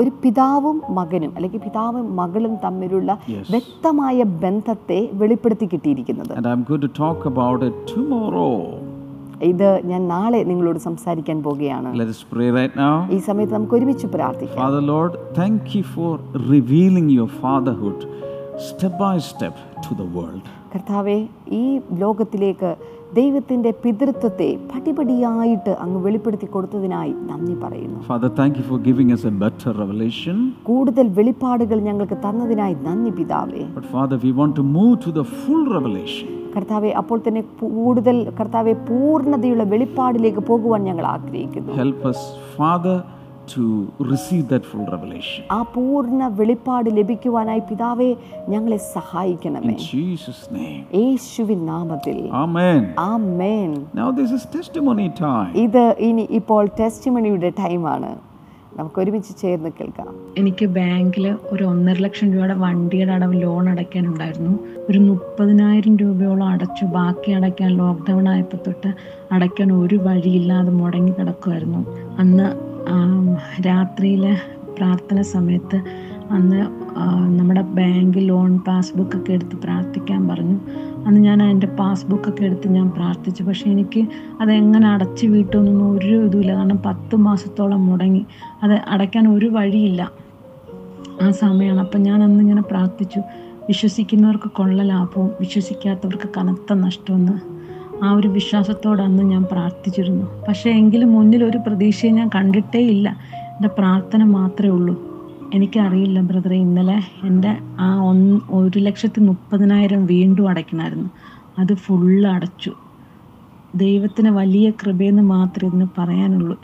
ഒരു പിതാവും മകനും അല്ലെങ്കിൽ പിതാവും മകളും തമ്മിലുള്ള വ്യക്തമായ ബന്ധത്തെ വെളിപ്പെടുത്തി കിട്ടിയിരിക്കുന്നത്. And I'm going to talk about it tomorrow. ഇത് ഞാൻ നാളെ നിങ്ങളോട് സംസാരിക്കാൻ പോകുകയാണ്. Let us pray right now. ഈ സമയത്ത് നമുക്ക് ഒരുമിച്ച് പ്രാർത്ഥിക്കാം. Father Lord, thank you for revealing your fatherhood step by step to the world. കർത്താവേ, ഈ ലോകത്തിലേക്ക് ദൈവത്തിന്റെ പിതൃത്വത്തെ പടിപടിയായിട്ട് അങ്ങ് വെളിപ്പെടുത്തി കൊടുത്തതിനായി നന്ദി പറയുന്നു. Father, thank you for giving us a better revelation. കൂടുതൽ വെളിപ്പാടുകൾ ഞങ്ങൾക്ക് തന്നതിനായി നന്ദി പിതാവേ. But Father, we want to move to the full revelation. കർത്താവേ, അപ്പോൾ തന്നെ കൂടുതൽ കർത്താവേ പൂർണ്ണതയുള്ള വെളിപ്പാടിലേക്ക് പോകുവാൻ ഞങ്ങൾ ആഗ്രഹിക്കുന്നു. Help us, Father, to receive that full revelation. ആ പൂർണ്ണ വെളിപ്പാട് ലഭിക്കുവാനായി പിതാവേ ഞങ്ങളെ സഹായിക്കണമേ. In Jesus name. യേശുവിൻ നാമത്തിൽ. Amen. Amen. Now this is testimony time. ഇത് ഇനി ഇപ്പോൾ ടെസ്റ്റിമണിയുടെ ടൈമാണ്. നമുക്ക് ഒരുമിച്ച് ചേർന്ന് കേൾക്കാം. എനിക്ക് ബാങ്കിൽ ഒരു ഒന്നര ലക്ഷം രൂപയുടെ വണ്ടിയുടെ അടവ് ലോൺ അടയ്ക്കാനുണ്ടായിരുന്നു. ഒരു മുപ്പതിനായിരം രൂപയോളം അടച്ചു. ബാക്കി അടയ്ക്കാൻ ലോക്ക്ഡൗൺ ആയപ്പോൾ തൊട്ട് അടയ്ക്കാൻ ഒരു വഴിയില്ലാതെ മുടങ്ങി കിടക്കുമായിരുന്നു. അന്ന് രാത്രിയിലെ പ്രാർത്ഥന സമയത്ത് അന്ന് നമ്മുടെ ബാങ്ക് ലോൺ പാസ്ബുക്കൊക്കെ എടുത്ത് പ്രാർത്ഥിക്കാൻ പറഞ്ഞു. അന്ന് ഞാൻ അതിൻ്റെ പാസ്ബുക്കൊക്കെ എടുത്ത് ഞാൻ പ്രാർത്ഥിച്ചു. പക്ഷേ എനിക്ക് അതെങ്ങനെ അടച്ചു വീട്ടുമെന്നൊന്നും ഒരു ഇതുമില്ല. കാരണം പത്ത് മാസത്തോളം മുടങ്ങി, അത് അടയ്ക്കാൻ ഒരു വഴിയില്ല ആ സമയമാണ്. അപ്പം ഞാൻ അന്നിങ്ങനെ പ്രാർത്ഥിച്ചു, വിശ്വസിക്കുന്നവർക്ക് കൊള്ള ലാഭവും വിശ്വസിക്കാത്തവർക്ക് കനത്ത നഷ്ടമെന്ന്. ആ ഒരു വിശ്വാസത്തോടെ അന്ന് ഞാൻ പ്രാർത്ഥിച്ചിരുന്നു. പക്ഷേ എങ്കിലും മുന്നിലൊരു പ്രതീക്ഷയെ ഞാൻ കണ്ടിട്ടേ ഇല്ല, എൻ്റെ പ്രാർത്ഥന മാത്രമേ ഉള്ളൂ. എനിക്കറിയില്ല ബ്രദറെ, ഇന്നലെ എൻ്റെ ആ ഒന്ന് ഒരു ലക്ഷത്തി മുപ്പതിനായിരം വീണ്ടും അടയ്ക്കണമായിരുന്നു. അത് ഫുള്ള് അടച്ചു. ദൈവത്തിന് വലിയ കൃപയെന്ന് മാത്രമേ ഇതിന് പറയാനുള്ളൂ.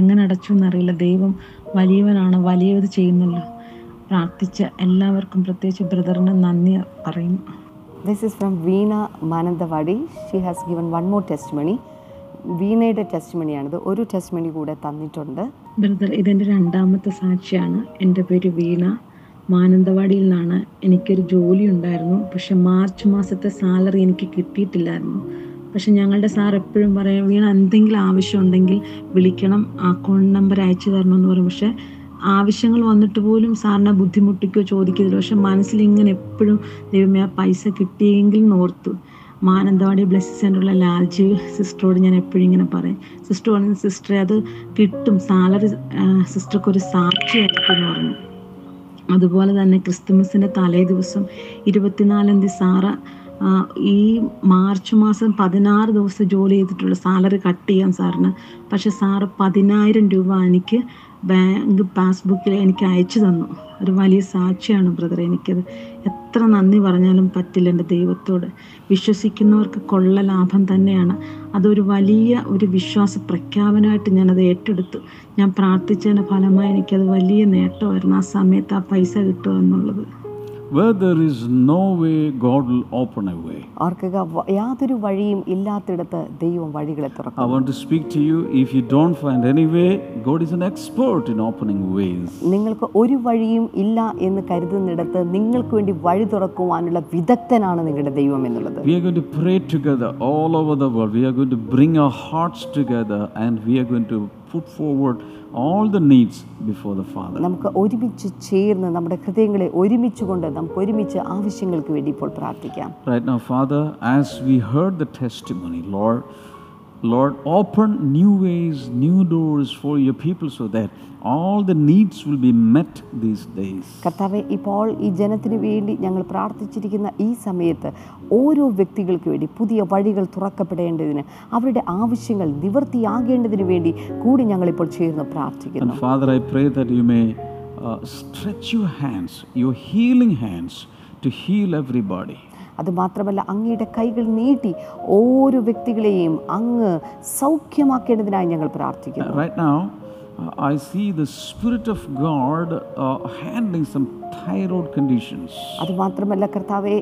എങ്ങനെ അടച്ചു എന്നറിയില്ല. ദൈവം വലിയവനാണ്, വലിയത് ചെയ്യുന്നല്ലോ. പ്രാർത്ഥിച്ച എല്ലാവർക്കും പ്രത്യേകിച്ച് ബ്രദറിന് നന്ദി പറയുന്നു. This is from Veena Manandavadi. She has given one more testimony. വീണയുടെ ടെസ്റ്റിമണിയാണിത്. ഒരു ടെസ്റ്റിമണി കൂടെ തന്നിട്ടുണ്ട്. ബ്രദർ, ഇതെൻ്റെ രണ്ടാമത്തെ സാക്ഷിയാണ്. എൻ്റെ പേര് വീണ. മാനന്തവാടിയിൽ നിന്നാണ്. എനിക്കൊരു ജോലി ഉണ്ടായിരുന്നു, പക്ഷെ മാർച്ച് മാസത്തെ സാലറി എനിക്ക് കിട്ടിയിട്ടില്ലായിരുന്നു. പക്ഷെ ഞങ്ങളുടെ സാർ എപ്പോഴും പറയും, വീണ എന്തെങ്കിലും ആവശ്യമുണ്ടെങ്കിൽ വിളിക്കണം, അക്കൗണ്ട് നമ്പർ അയച്ചു തരണമെന്ന് പറയും. പക്ഷേ ആവശ്യങ്ങൾ വന്നിട്ട് പോലും സാറിനെ ബുദ്ധിമുട്ടിക്കോ ചോദിക്കുന്നില്ല. പക്ഷെ മനസ്സിലിങ്ങനെ എപ്പോഴും ദൈവമേ ആ പൈസ കിട്ടിയെങ്കിൽ ഓർത്തു. മാനന്തവാടി ബ്ലെസ്സിങ് സെൻ്ററിലുള്ള ലാൽജി സിസ്റ്ററോട് ഞാൻ എപ്പോഴും ഇങ്ങനെ പറയും, സിസ്റ്റർ പറഞ്ഞു, സിസ്റ്ററെ അത് കിട്ടും, സാലറി സിസ്റ്റർക്കൊരു സാക്ഷിയായിരിക്കും എന്ന് പറഞ്ഞു. അതുപോലെ തന്നെ ക്രിസ്തുമസിൻ്റെ തലേ ദിവസം ഇരുപത്തിനാലാം തീയതി സാറ് ഈ മാർച്ച് മാസം പതിനാറ് ദിവസം ജോലി ചെയ്തിട്ടുള്ള സാലറി കട്ട് ചെയ്യാൻ സാറിന്. പക്ഷെ സാറ് പതിനായിരം രൂപ എനിക്ക് ബാങ്ക് പാസ്ബുക്കിൽ എനിക്ക് അയച്ചു തന്നു. ഒരു വലിയ സാക്ഷിയാണ് ബ്രദർ. എനിക്കത് എത്ര നന്ദി പറഞ്ഞാലും പറ്റില്ല എൻ്റെ ദൈവത്തോട്. വിശ്വസിക്കുന്നവർക്ക് കൊള്ള ലാഭം തന്നെയാണ്. അതൊരു വലിയ ഒരു വിശ്വാസ പ്രഖ്യാപനമായിട്ട് ഞാനത് ഏറ്റെടുത്തു. ഞാൻ പ്രാർത്ഥിച്ചതിൻ്റെ ഫലമായി എനിക്കത് വലിയ നേട്ടമായിരുന്നു ആ സമയത്ത് ആ പൈസ കിട്ടുക എന്നുള്ളത്. Where there is no way, God will open a way. ആർക്കക യാതൊരു വഴിയും ഇല്ലാത്തിടത്ത് ദൈവം വഴികളെ തുറക്കും. I want to speak to you, if you don't find any way, God is an expert in opening ways. നിങ്ങൾക്ക് ഒരു വഴിയും ഇല്ല എന്ന് കരുതുന്നിടത്ത് നിങ്ങൾക്ക് വേണ്ടി വഴി തുറക്കുവാനുള്ള വിദഗ്ധനാണ് നിങ്ങളുടെ ദൈവം എന്നുള്ളത്. We are going to pray together all over the world. We are going to bring our hearts together and we are going to put forward all the needs before the Father. നമുക്ക് ഒരുമിച്ച് ചേർന്ന് നമ്മുടെ ഹൃദയങ്ങളെ ഒരുമിച്ച് കൊണ്ട് നമുക്ക് ഒരുമിച്ച് ആവശ്യങ്ങൾക്ക് വേണ്ടി ഇപ്പോൾ പ്രാർത്ഥിക്കാം. Right now, Father, as we heard the testimony, Lord, Lord, open new ways, new doors for your people so that all the needs will be met these days. കർത്താവേ, ഇപ്പോൾ ഈ ജനത്തിനു വേണ്ടി ഞങ്ങൾ പ്രാർത്ഥിച്ചിരിക്കുന്ന ഈ സമയത്ത് ഓരോ വ്യക്തികൾക്ക് വേണ്ടി പുതിയ വഴികൾ തുറക്കപ്പെടേണ്ടതിന്, അവരുടെ ആവശ്യങ്ങൾ നിവർത്തിയാകേണ്ടതിനു വേണ്ടി കൂടി ഞങ്ങളിപ്പോൾ ചേർന്ന് പ്രാർത്ഥിക്കുന്നു. Father, I pray that you may uh, stretch your hands, your healing hands, to heal everybody. അതുമാത്രമല്ല, അങ്ങയുടെ കൈകൾ നീട്ടി ഓരോ വ്യക്തികളെയും അങ്ങ് സൗഖ്യമാക്കേണ്ടതിനായി ഞങ്ങൾ പ്രാർത്ഥിക്കുന്നു. Right now, I see the Spirit of God uh, handling some thyroid conditions. അതുമാത്രമല്ല കർത്താവേ,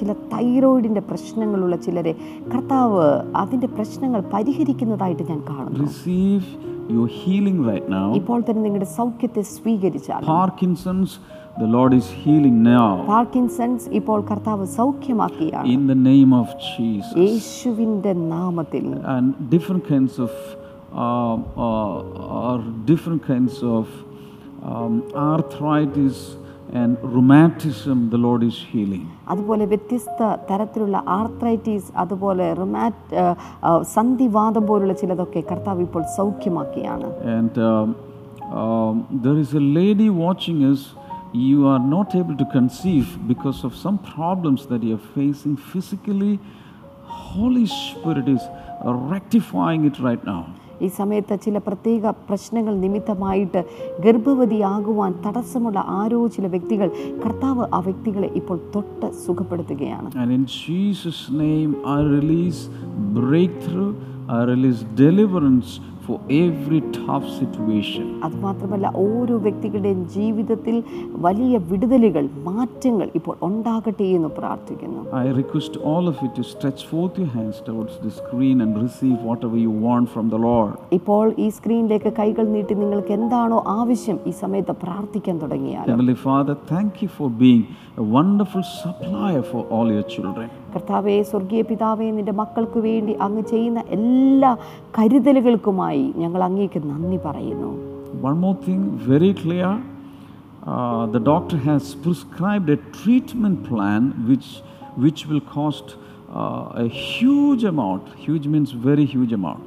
ചില തൈറോയിഡിന്റെ പ്രശ്നങ്ങളുള്ള ചിലരെ കർത്താവ് അതിന്റെ പ്രശ്നങ്ങൾ പരിഹരിക്കുന്നതായിട്ട് ഞാൻ കാണുന്നു. Receive your healing right now. ഇപ്പോൾ തന്നെ നിങ്ങളുടെ സൗഖ്യത്തെ സ്വീകരിച്ചാൽ. Parkinson's, the Lord is healing now. Parkinson's ഇപ്പോൾ കർത്താവ് സൗഖ്യമാക്കിയാണ്. In the name of Jesus. യേശുവിന്റെ നാമത്തിൽ. And different kinds of uh, uh, or different kinds of um, arthritis and rheumatism, the Lord is healing. അതുപോലെ വ്യത്യസ്ത തരത്തിലുള്ള ആർത്രൈറ്റിസ്, അതുപോലെ റൊമാറ്റ്, സന്ധിവാദം പോലുള്ള ചിലതൊക്കെ കർത്താവ് ഇപ്പോൾ സൗഖ്യമാക്കിയാണ്. And um, um, there is a lady watching us. You are not able to conceive because of some problems that you are facing physically. Holy Spirit is rectifying it right now. ഈ സമയത്ത് ചില പ്രത്യേക പ്രശ്നങ്ങൾ നിമിത്തമായിട്ട് ഗർഭവതിയാകുവാൻ തടസ്സമുള്ള ആരോ ചില വ്യക്തികൾ കർത്താവ് ആ വ്യക്തികളെ ഇപ്പോൾ തൊട്ട് സുഖപ്പെടുത്തുകയാണ്. And in Jesus' name I release breakthrough, I release deliverance for every tough situation. അതുമാത്രമല്ല ഓരോ വ്യക്തികളുടെയും ജീവിതത്തിൽ വലിയ വിടുതലുകൾ, മാറ്റങ്ങൾ ഇപ്പോൾ ഉണ്ടാകട്ടെ എന്ന് പ്രാർത്ഥിക്കുന്നു. I request all of you to stretch forth your hands towards the screen and receive whatever you want from the Lord. ഇപ്പോൾ ഈ സ്ക്രീനിലേക്ക് കൈകൾ നീട്ടി നിങ്ങൾക്ക് എന്താണോ ആവശ്യം ഈ സമയത്ത് പ്രാർത്ഥിക്കാൻ തുടങ്ങിയാൽ. Heavenly Father, thank you for being a wonderful supplier for all your children. കർത്താവേ, സ്വർഗീയ പിതാവേ, നിന്റെ മക്കൾക്ക് വേണ്ടി അങ്ങ് ചെയ്യുന്ന എല്ലാ കരുതലുകൾക്കുമായി ഞങ്ങൾ അങ്ങേക്ക് നന്ദി പറയുന്നു. One more thing, very clear. Uh, the doctor has prescribed a treatment plan which which will cost uh, a huge amount. Huge means very huge amount.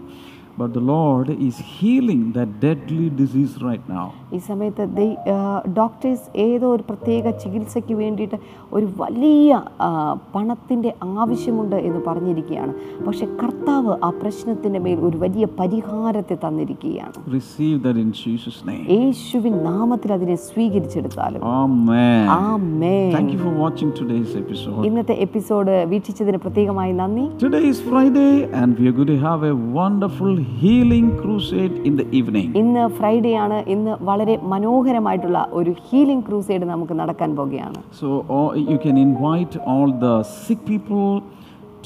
But the Lord is healing that deadly disease right now. ഈ സമയത്ത് doctors ഏതോ ഒരു പ്രത്യേക ചികിത്സയ്ക്ക് വേണ്ടിയിട്ട് ഒരു വലിയ പണത്തിൻ്റെ ആവശ്യമുണ്ട് എന്ന് പറഞ്ഞിരിക്കുകയാണ്. പക്ഷെ കർത്താവ് ആ പ്രശ്നത്തിൻ്റെ മേൽ ഒരു വലിയ പരിഹാരത്തെ തന്നിരിക്കുകയാണ്. Receive that in Jesus' name. യേശുവിൻ നാമത്തിൽ അതിനെ സ്വീകരിച്ചെടുത്താലും. Amen. Amen. Thank you for watching today's episode. ഇന്നത്തെ എപ്പിസോഡ് വീക്ഷിച്ചതിന് പ്രത്യേകമായി നന്ദി. Today is Friday and we are going to have a wonderful healing crusade in the evening. ഇന്ന് ഫ്രൈഡേ ആണ്. ഇന്ന് വളരെ മനോഹരമായിട്ടുള്ള ഒരു ഹീലിംഗ് ക്രൂസേഡ് നമുക്ക് നടക്കാൻ പോകുകയാണ്. So you can invite all the sick people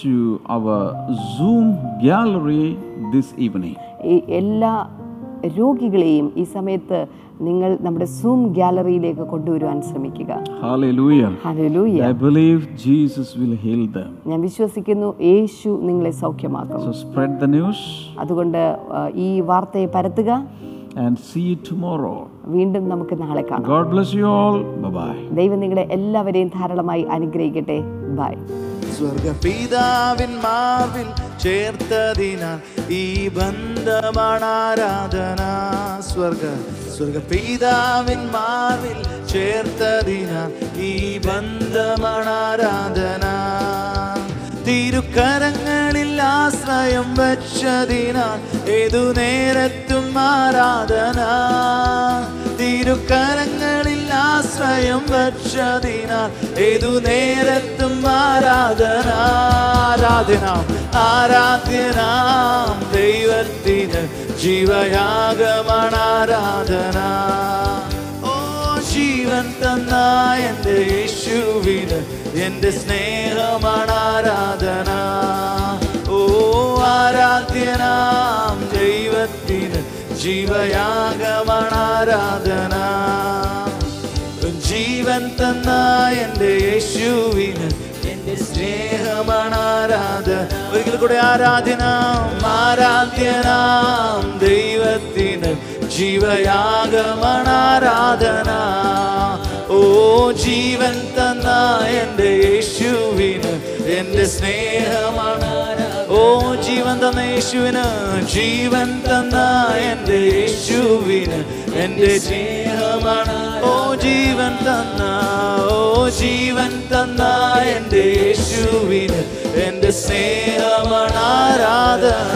to our Zoom gallery this evening. എല്ലാ രോഗികളെയും ഈ സമയത്ത് നിങ്ങൾ നമ്മുടെ സൂം ഗാലറിയിലേക്ക് കൊണ്ടുവരുവാൻ ശ്രമിക്കുക. Hallelujah. Hallelujah. I believe Jesus will heal them. ഞാൻ വിശ്വസിക്കുന്നു യേശു നിങ്ങളെ സൗഖ്യമാക്കും. So spread the news. അതുകൊണ്ട് ഈ വാർത്തയെ പരത്തുക. And see you tomorrow. വീണ്ടും നമുക്ക് നാളെ കാണാം. God bless you all. Bye bye. ദൈവം നിങ്ങളെ എല്ലാവരെയും ധാരാളമായി അനുഗ്രഹിക്കട്ടെ. Bye. സ്വർഗ്ഗപിതാവിൻ മാർവിൽ ചേർത്തതിനാൽ ഈ ബന്ധമാണ് ആരാധന. സ്വർഗ്ഗ സ്വർഗ്ഗപിതാവിൻ മാർവിൽ ചേർത്തതിനാൽ ഈ ബന്ധമാണ് ആരാധന. തിരുക്കരങ്ങളിൽ ആശ്രയം വച്ചതിനാൽ ഏതു നേരത്തും ആരാധന. തിരുക്കരങ്ങളിൽ ആശ്രയം വച്ചതിനാൽ ഏതു നേരത്തും ആരാധന. ആരാധന ആരാധന ദൈവത്തിന് ജീവയാഗമാണ് ആരാധന. ജീവൻ തന്ന എൻ്റെ യേശുവിന് എൻ്റെ സ്നേഹമാണ് ആരാധന. ഓ ആരാധ്യനാം ദൈവത്തിന് ജീവയാഗമാണ് ആരാധന. ജീവൻ തന്ന എൻ്റെ യേശുവിന് എൻ്റെ സ്നേഹമാണ് ആരാധന. ഒരിക്കൽ കൂടെ ആരാധ്യനാം ആരാധ്യനാം ദൈവത്തിന് ജീവയാഗമണാരാധന. ഓ ജീവൻ തന്ന എൻ്റെ യേശുവിന് എൻ്റെ സ്നേഹമാണ്. ഓ ജീവൻ തന്ന യേശുവിന്, ജീവൻ തന്ന എൻ്റെ യേശുവിന് എൻ്റെ സ്നേഹമാണ്. ഓ ജീവൻ തന്ന, ഓ ജീവൻ തന്ന എൻ്റെ യേശുവിന് എൻ്റെ സ്നേഹമണാരാധന.